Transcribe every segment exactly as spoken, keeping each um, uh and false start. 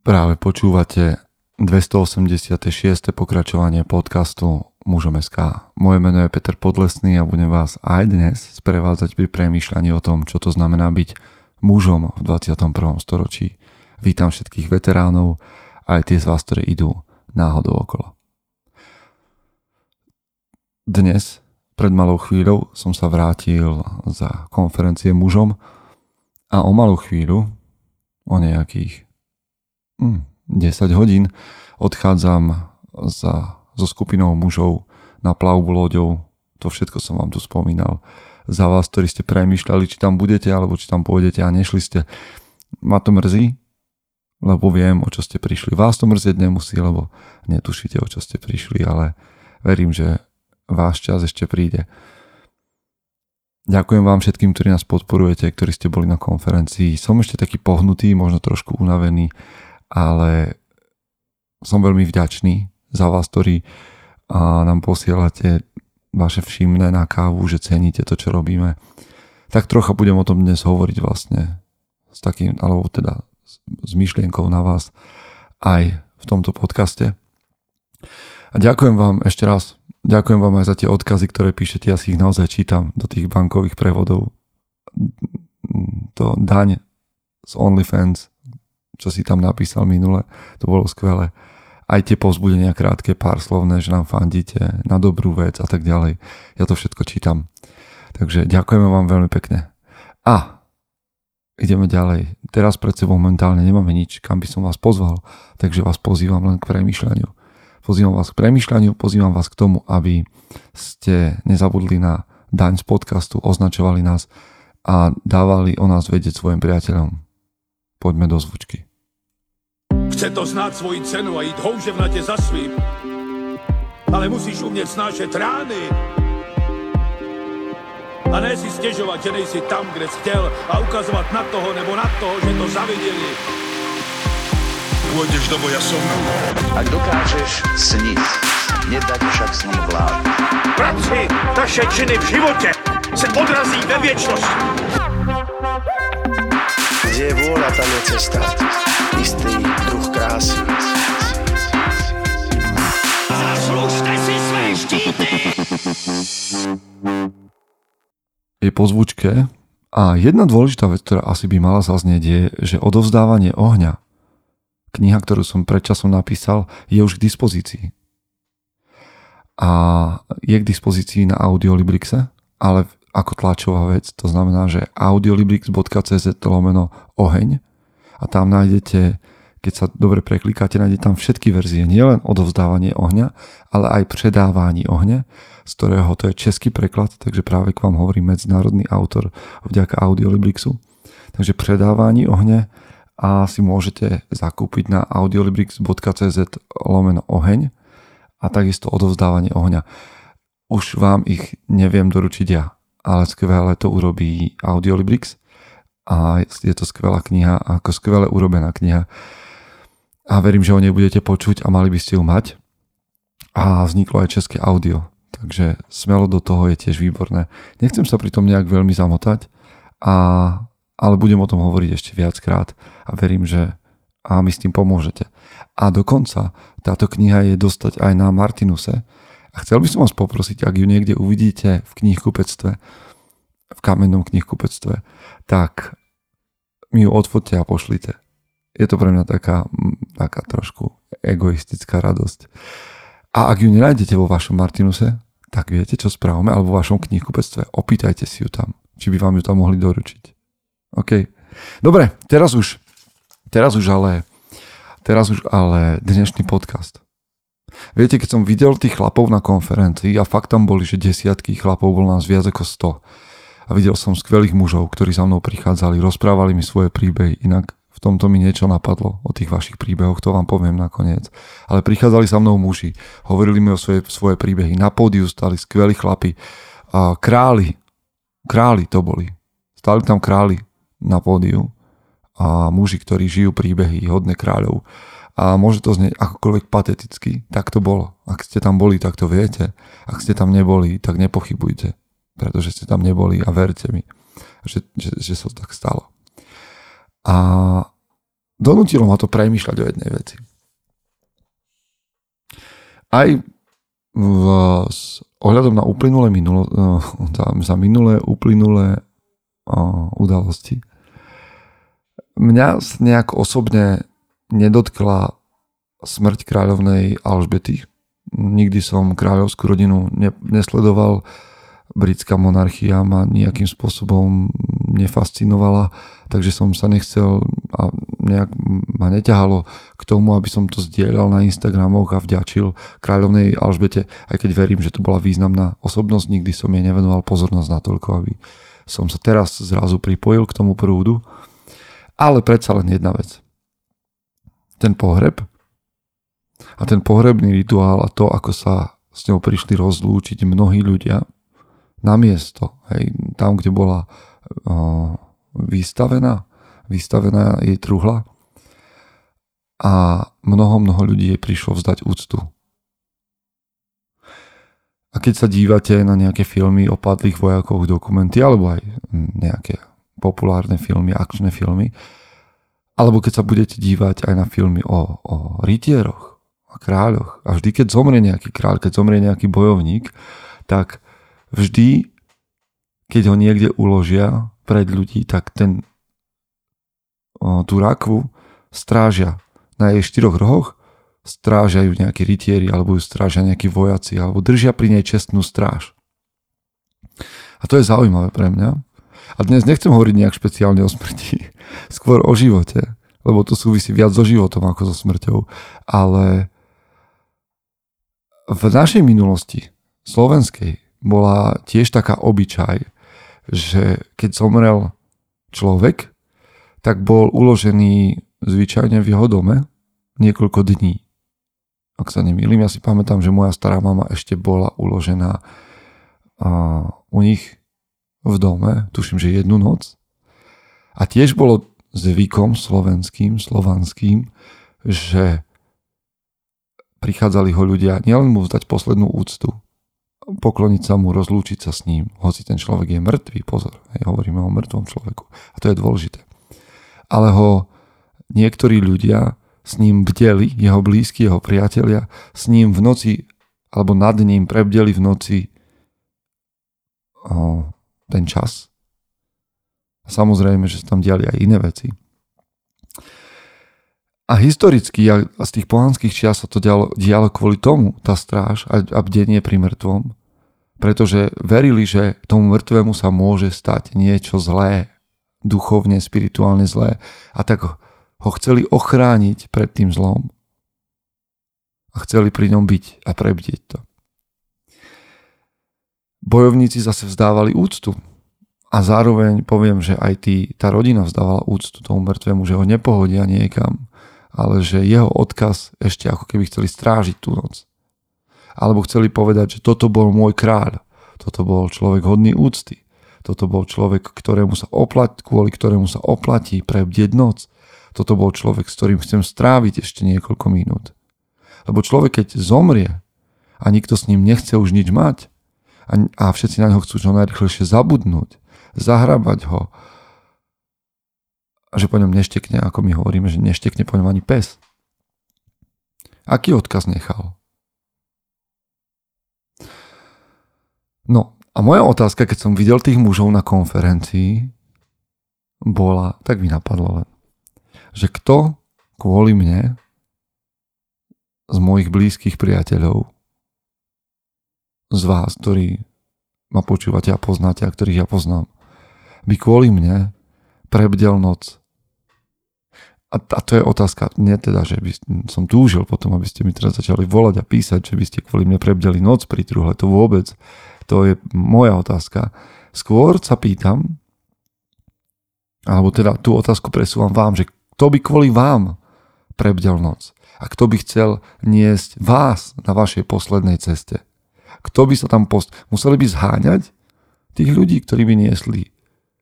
Práve počúvate dvestoosemdesiate šieste pokračovanie podcastu Mužom bodka es ká. Moje meno je Peter Podlesný a budem vás aj dnes sprevádzať pri premýšľaní o tom, čo to znamená byť mužom v dvadsiatom prvom storočí. Vítam všetkých veteránov, aj tie z vás, ktorí idú náhodou okolo. Dnes, pred malou chvíľou, som sa vrátil za konferencie mužom a o malú chvíľu, o nejakých desať hodín odchádzam za, so skupinou mužov na plavbu loďou. To všetko som vám tu spomínal. Za vás, ktorí ste premýšľali, či tam budete, alebo či tam pôjdete a nešli ste. Ma to mrzí, lebo viem, o čo ste prišli. Vás to mrzieť nemusí, lebo netušíte, o čo ste prišli, ale verím, že váš čas ešte príde. Ďakujem vám všetkým, ktorí nás podporujete, ktorí ste boli na konferencii. Som ešte taký pohnutý, možno trošku unavený, ale som veľmi vďačný za vás, ktorí nám posielate vaše všimné na kávu, že ceníte to, čo robíme. Tak trocha budem o tom dnes hovoriť vlastne s takým, alebo teda s myšlienkou na vás aj v tomto podcaste. A ďakujem vám ešte raz. Ďakujem vám aj za tie odkazy, ktoré píšete. Ja si ich naozaj čítam do tých bankových prevodov. To daň z OnlyFans, čo si tam napísal minule, to bolo skvelé. Aj tie povzbudenia krátke, pár slovné, že nám fandíte na dobrú vec a tak ďalej. Ja to všetko čítam. Takže ďakujeme vám veľmi pekne. A ideme ďalej. Teraz pred sebou momentálne nemáme nič, kam by som vás pozval, takže vás pozývam len k premýšľaniu. Pozývam vás k premýšľaniu, pozývam vás k tomu, aby ste nezabudli na daň z podcastu, označovali nás a dávali o nás vedieť svojim priateľom. Poďme do zvučky. Chce to znáť svoji cenu a íť houževnate za svým, ale musíš umieť snášať rány a ne si stěžovať, že nejsi tam, kde si chtěl a ukazovať na toho nebo na toho, že to zavideli. Pôjdeš do boja som. Ak dokážeš sniť, nedať však snom vládu. Práci taše činy v živote se odrazí ve viečnosti. Kde je vôľa, tam je cesta. Istý druh krásy. Zaslužte si své štíty! Je po zvučke a jedna dôležitá vec, ktorá asi by mala zaznieť, je, že odovzdávanie ohňa, kniha, ktorú som predčasom napísal, je už k dispozícii. A je k dispozícii na Audiolibrixe, ale ako tlačová vec, to znamená, že audiolibrix bodka cé zet lomeno oheň a tam nájdete, keď sa dobre preklikáte, nájdete tam všetky verzie, nielen odovzdávanie ohňa, ale aj predávanie ohňa, z ktorého to je český preklad, takže práve k vám hovorí medzinárodný autor vďaka Audiolibrixu. Takže predávanie ohňa a si môžete zakúpiť na audiolibrix bodka cé zet lomeno oheň a takisto odovzdávanie ohňa. Už vám ich neviem doručiť ja, ale skvelé to urobí Audiolibrix a je to skvelá kniha, ako skvele urobená kniha a verím, že o nej budete počuť a mali by ste ju mať a vzniklo aj české audio, takže smelo do toho je tiež výborné. Nechcem sa pri tom nejak veľmi zamotať a ale budem o tom hovoriť ešte viackrát a verím, že a mi s tým pomôžete. A dokonca táto kniha je dostať aj na Martinuse a chcel by som vás poprosiť, ak ju niekde uvidíte v knihkupectve, v kamennom knihkupectve, tak mi ju odfoťte a pošlite. Je to pre mňa taká, taká trošku egoistická radosť. A ak ju nenájdete vo vašom Martinuse, tak viete, čo správame, alebo vo vašom knihkupectve. Opýtajte si ju tam, či by vám ju tam mohli doručiť. OK. Dobre, teraz už, teraz už ale, teraz už ale dnešný podcast. Viete, keď som videl tých chlapov na konferencii a fakt tam boli, že desiatky chlapov, bol nás viac ako sto. A videl som skvelých mužov, ktorí za mnou prichádzali, rozprávali mi svoje príbehy. Inak v tomto mi niečo napadlo o tých vašich príbehoch, to vám poviem nakoniec. Ale prichádzali za mnou muži, hovorili mi o svoje, svoje príbehy. Na pódiu stali skvelí chlapi. Králi, králi to boli. Stali tam králi na pódiu a muži, ktorí žijú príbehy hodné kráľov. A môže to znieť akokoľvek pateticky, tak to bolo. Ak ste tam boli, tak to viete. Ak ste tam neboli, tak nepochybujte, pretože ste tam neboli a verte mi, že, že, že sa tak stalo. A donútilo ma to premýšľať o jednej veci. Aj v, s ohľadom na uplynulé minulo, za, za minulé uplynulé uh, udalosti mňa nejak osobne nedotkla smrť kráľovnej Alžbety. Nikdy som kráľovskú rodinu ne, nesledoval. Britská monarchia ma nejakým spôsobom nefascinovala, takže som sa nechcel a nejak ma neťahalo k tomu, aby som to zdieľal na Instagramoch a vďačil kráľovnej Alžbete, aj keď verím, že to bola významná osobnosť, nikdy som jej nevenoval pozornosť natoľko, aby som sa teraz zrazu pripojil k tomu prúdu. Ale predsa len jedna vec. Ten pohreb a ten pohrebný rituál a to, ako sa s ňou prišli rozlúčiť mnohí ľudia na miesto, hej, tam, kde bola uh, vystavená, vystavená jej truhla a mnoho, mnoho ľudí jej prišlo vzdať úctu. A keď sa dívate na nejaké filmy o padlých vojakoch, dokumenty, alebo aj nejaké populárne filmy, akčné filmy, alebo keď sa budete dívať aj na filmy o, o rytieroch a kráľoch, a vždy, keď zomrie nejaký kráľ, keď zomrie nejaký bojovník, tak vždy, keď ho niekde uložia pred ľudí, tak ten, o, tú rakvu strážia na jej štyroch rohoch, strážia ju nejakí rytieri, alebo ju strážia nejakí vojaci, alebo držia pri nej čestnú stráž. A to je zaujímavé pre mňa. A dnes nechcem hovoriť nejak špeciálne o smrti, skôr o živote, lebo to súvisí viac so životom ako so smrťou. Ale v našej minulosti, slovenskej, bola tiež taká obyčaj, že keď zomrel človek, tak bol uložený zvyčajne v jeho dome niekoľko dní. Ak sa nemýlim, ja si pamätám, že moja stará mama ešte bola uložená u nich v dome, tuším, že jednu noc. A tiež bolo zvykom slovenským, slovanským, že prichádzali ho ľudia nielen mu vzdať poslednú úctu, pokloniť sa mu, rozlúčiť sa s ním, hoci ten človek je mŕtvý, pozor, hej, hovoríme o mŕtvom človeku a to je dôležité. Ale ho niektorí ľudia s ním bdeli, jeho blízki, jeho priatelia, s ním v noci, alebo nad ním prebdeli v noci o, ten čas. A samozrejme, že sa tam diali aj iné veci. A historicky, a z tých pohanských čias sa to dialo, dialo kvôli tomu, tá stráž a bdenie pri mŕtvom, pretože verili, že tomu mŕtvemu sa môže stať niečo zlé, duchovne, spirituálne zlé. A tak ho chceli ochrániť pred tým zlom. A chceli pri ňom byť a prebdieť to. Bojovníci zase vzdávali úctu. A zároveň poviem, že aj tí, tá rodina vzdávala úctu tomu mŕtvemu, že ho nepohodia niekam, ale že jeho odkaz ešte ako keby chceli strážiť tú noc. Alebo chceli povedať, že toto bol môj kráľ, toto bol človek hodný úcty, toto bol človek, ktorému sa oplatí, kvôli ktorému sa oplatí prebdieť noc, toto bol človek, s ktorým chcem stráviť ešte niekoľko minút. Lebo človek, keď zomrie a nikto s ním nechce už nič mať a, a všetci na neho chcú čo najrychlejšie zabudnúť, zahrabať ho, a že po ňom neštekne, ako my hovoríme, že neštekne po ňom ani pes. Aký odkaz nechal? No a moja otázka, keď som videl tých mužov na konferencii, bola, tak mi napadlo len, že kto kvôli mne z mojich blízkych priateľov, z vás, ktorí ma počúvate a poznáte a ktorých ja poznám, by kvôli mne prebdel noc. A, a to je otázka, nie teda, že by som túžil potom, aby ste mi teraz začali volať a písať, že by ste kvôli mne prebdeli noc pri truhle, to vôbec. To je moja otázka. Skôr sa pýtam, alebo teda tú otázku presúvam vám, že kto by kvôli vám prebdel noc? A kto by chcel niesť vás na vašej poslednej ceste? Kto by sa tam post... Museli by zháňať tých ľudí, ktorí by niesli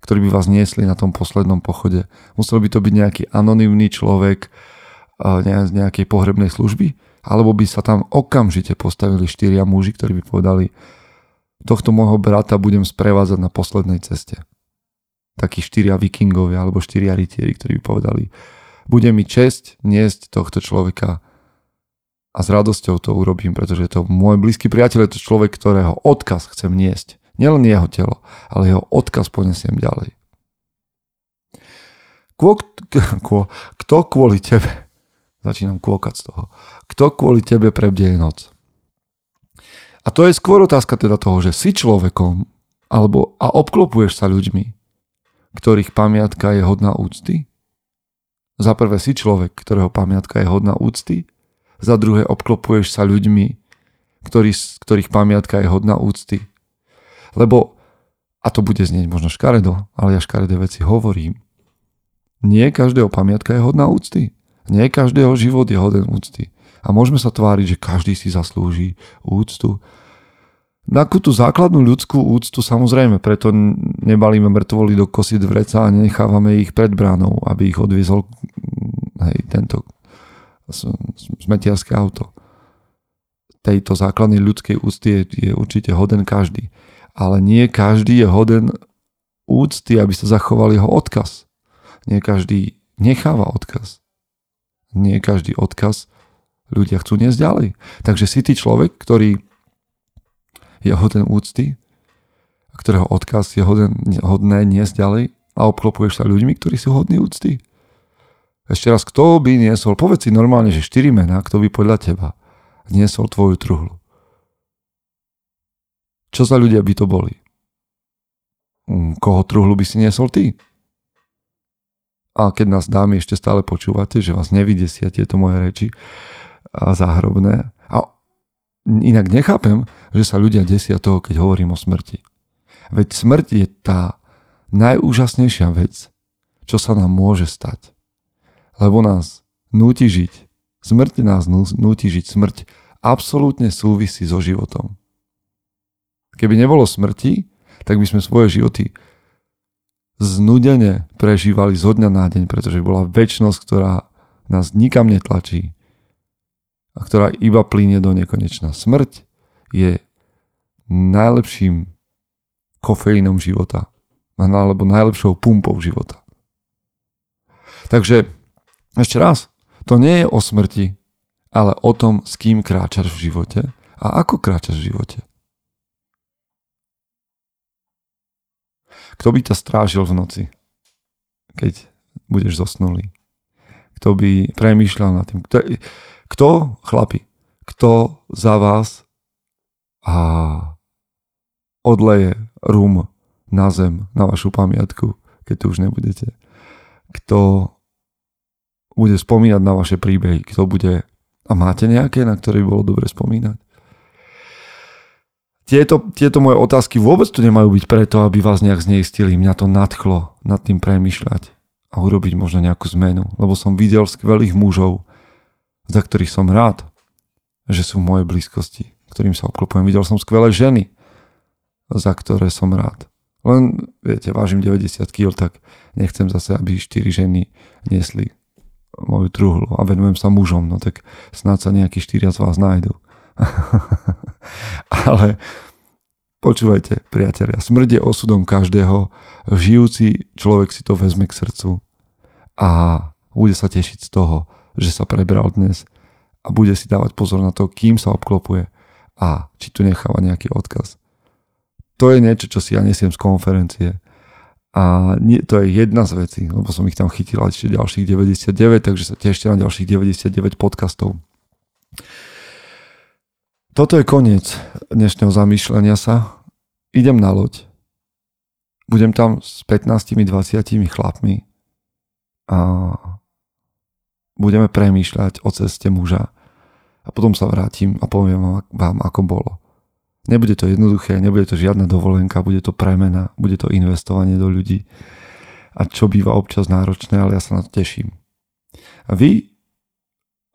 ktorí by vás niesli na tom poslednom pochode. Musel by to byť nejaký anonymný človek z nejakej pohrebnej služby, alebo by sa tam okamžite postavili štyria muži, ktorí by povedali, tohto môjho brata budem sprevádzať na poslednej ceste. Takí štyria vikingovia, alebo štyria rytieri, ktorí by povedali, Bude mi česť niesť tohto človeka a s radosťou to urobím, pretože je to môj blízky priateľ, je to človek, ktorého odkaz chcem niesť. Nielen jeho telo, ale jeho odkaz ponesiem ďalej. Kô, kô, kto kvôli tebe, začínam kôkať z toho, kto kvôli tebe prebdeje noc? A to je skôr otázka teda toho, že si človekom alebo a obklopuješ sa ľuďmi, ktorých pamiatka je hodná úcty. Za prvé si človek, ktorého pamiatka je hodná úcty. Za druhé obklopuješ sa ľuďmi, ktorý, ktorých pamiatka je hodná úcty. Lebo, a to bude znieť možno škaredo, ale ja škaredé veci hovorím, nie každého pamiatka je hodná úcty. Nie každého život je hoden úcty. A môžeme sa tváriť, že každý si zaslúži úctu. Takú tú základnú ľudskú úctu samozrejme, preto nebalíme mŕtvoly do kosiet vreca a nechávame ich pred bránou, aby ich odviezol hej, tento smetiarské auto. Tejto základnej ľudskej úcty je, je určite hoden každý. Ale nie každý je hoden úcty, aby sa zachoval jeho odkaz. Nie každý necháva odkaz. Nie každý odkaz ľudia chcú niesť ďalej. Takže si ty človek, ktorý je hoden úcty, ktorého odkaz je hoden, hodné niesť ďalej a obklopuješ sa ľuďmi, ktorí sú hodní úcty. Ešte raz, kto by niesol, povedz si normálne, že štyri mená, kto by podľa teba niesol tvoju truhlu. Čo za ľudia by to boli? Koho truhlu by si niesol ty? A keď nás dámy ešte stále počúvate, že vás nevydesia tieto moje reči a záhrobné. A inak nechápem, že sa ľudia desia toho, keď hovorím o smrti. Veď smrť je tá najúžasnejšia vec, čo sa nám môže stať. Lebo nás núti žiť. Smrť nás núti žiť. Smrť absolútne súvisí so životom. Keby nebolo smrti, tak by sme svoje životy znudene prežívali zo dňa na deň, pretože bola večnosť, ktorá nás nikam netlačí a ktorá iba plynie do nekonečna. Smrť je najlepším kofeínom života alebo najlepšou pumpou života. Takže ešte raz, to nie je o smrti, ale o tom, s kým kráčaš v živote a ako kráčaš v živote. Kto by ťa strážil v noci, keď budeš zosnulý? Kto by premýšľal nad tým? Kto, kto chlapi, kto za vás a odleje rum na zem, na vašu pamiatku, keď tu už nebudete? Kto bude spomínať na vaše príbehy? Kto bude... A máte nejaké, na ktoré by bolo dobre spomínať? Tieto, tieto moje otázky vôbec tu nemajú byť preto, aby vás nejak zneistili. Mňa to nadchlo nad tým premýšľať a urobiť možno nejakú zmenu. Lebo som videl skvelých mužov, za ktorých som rád, že sú v mojej blízkosti, ktorým sa obklopujem. Videl som skvelé ženy, za ktoré som rád. Len, viete, vážim deväťdesiat kilogramov, tak nechcem zase, aby štyri ženy nesli moju truhlu a venujem sa mužom. No tak snáď sa nejakí štyria z vás nájdú. Ale počúvajte, priatelia, smrť je osudom každého, žijúci človek si to vezme k srdcu a bude sa tešiť z toho, že sa prebral dnes a bude si dávať pozor na to, kým sa obklopuje a či tu necháva nejaký odkaz. To je niečo, čo si ja nesiem z konferencie a nie, to je jedna z vecí, lebo som ich tam chytil ešte ďalších deväťdesiatdeväť, takže sa tešte na ďalších deväťdesiatdeväť podcastov. Toto je koniec dnešného zamýšľania sa. Idem na loď. Budem tam s pätnástimi dvadsiatimi chlapmi a budeme premýšľať o ceste muža. A potom sa vrátim a poviem vám, ako bolo. Nebude to jednoduché, nebude to žiadna dovolenka, bude to premena, bude to investovanie do ľudí. A čo býva občas náročné, ale ja sa na to teším. A vy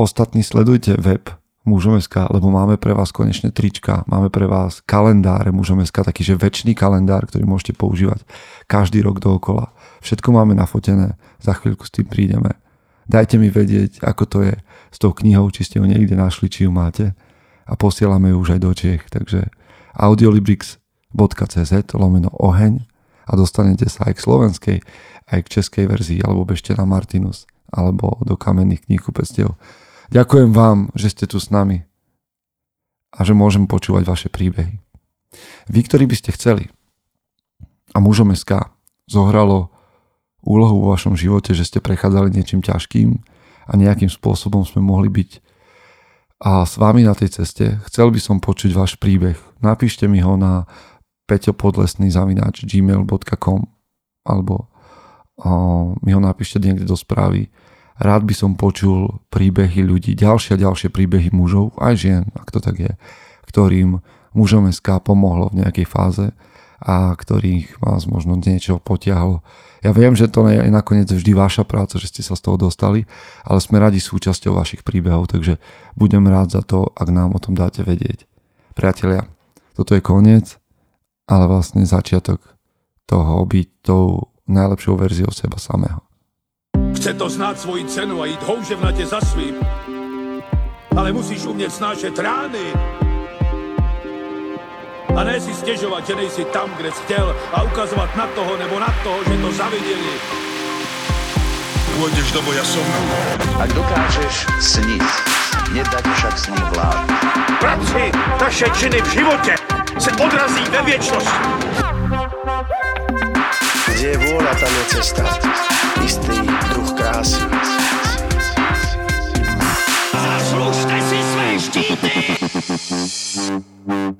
ostatní sledujte web Mužom.sk, lebo máme pre vás konečne trička, máme pre vás kalendáre Mužom.sk, takýže večný kalendár, ktorý môžete používať každý rok dookola. Všetko máme nafotené, za chvíľku s tým prídeme. Dajte mi vedieť, ako to je s tou knihou, či ste ju niekde našli, či ju máte a posielame ju už aj do Čiech. Takže audiolibrix bodka cz lomeno oheň a dostanete sa aj k slovenskej, aj k českej verzii, alebo bežte na Martinus alebo do kamenných kníhkupectiev. Ďakujem vám, že ste tu s nami a že môžem počúvať vaše príbehy. Vy, ktorí by ste chceli, a mužom bodka es ká zohralo úlohu vo vašom živote, že ste prechádzali niečím ťažkým a nejakým spôsobom sme mohli byť a s vami na tej ceste, chcel by som počuť váš príbeh. Napíšte mi ho na peťopodlesný zavináč gmail bodka com alebo uh, mi ho napíšte niekde do správy. Rád by som počul príbehy ľudí, ďalšie a ďalšie príbehy mužov, aj žien, ak to tak je, ktorým mužom bodka es ká pomohlo v nejakej fáze a ktorých vás možno niečo potiahlo. Ja viem, že to je nakoniec vždy vaša práca, že ste sa z toho dostali, ale sme radi súčasťou vašich príbehov, takže budem rád za to, ak nám o tom dáte vedieť. Priatelia, toto je koniec, ale vlastne začiatok toho byť tou najlepšou verziou seba samého. Chce to znáť svoji cenu a íť houževnate za svým, ale musíš umieť snášať rány a ne si stiežovať, že nejsi tam, kde si chtěl a ukazovať na toho nebo na toho, že to zavideli. Pôjdeš do boja som. Ak dokážeš sniť, nedať však sním vládu. Práci naše činy v živote se odrazí ve viečnosť. Kde je vôľa, tam je cesta. Istý druh krásy. Zaslužte si své štíty!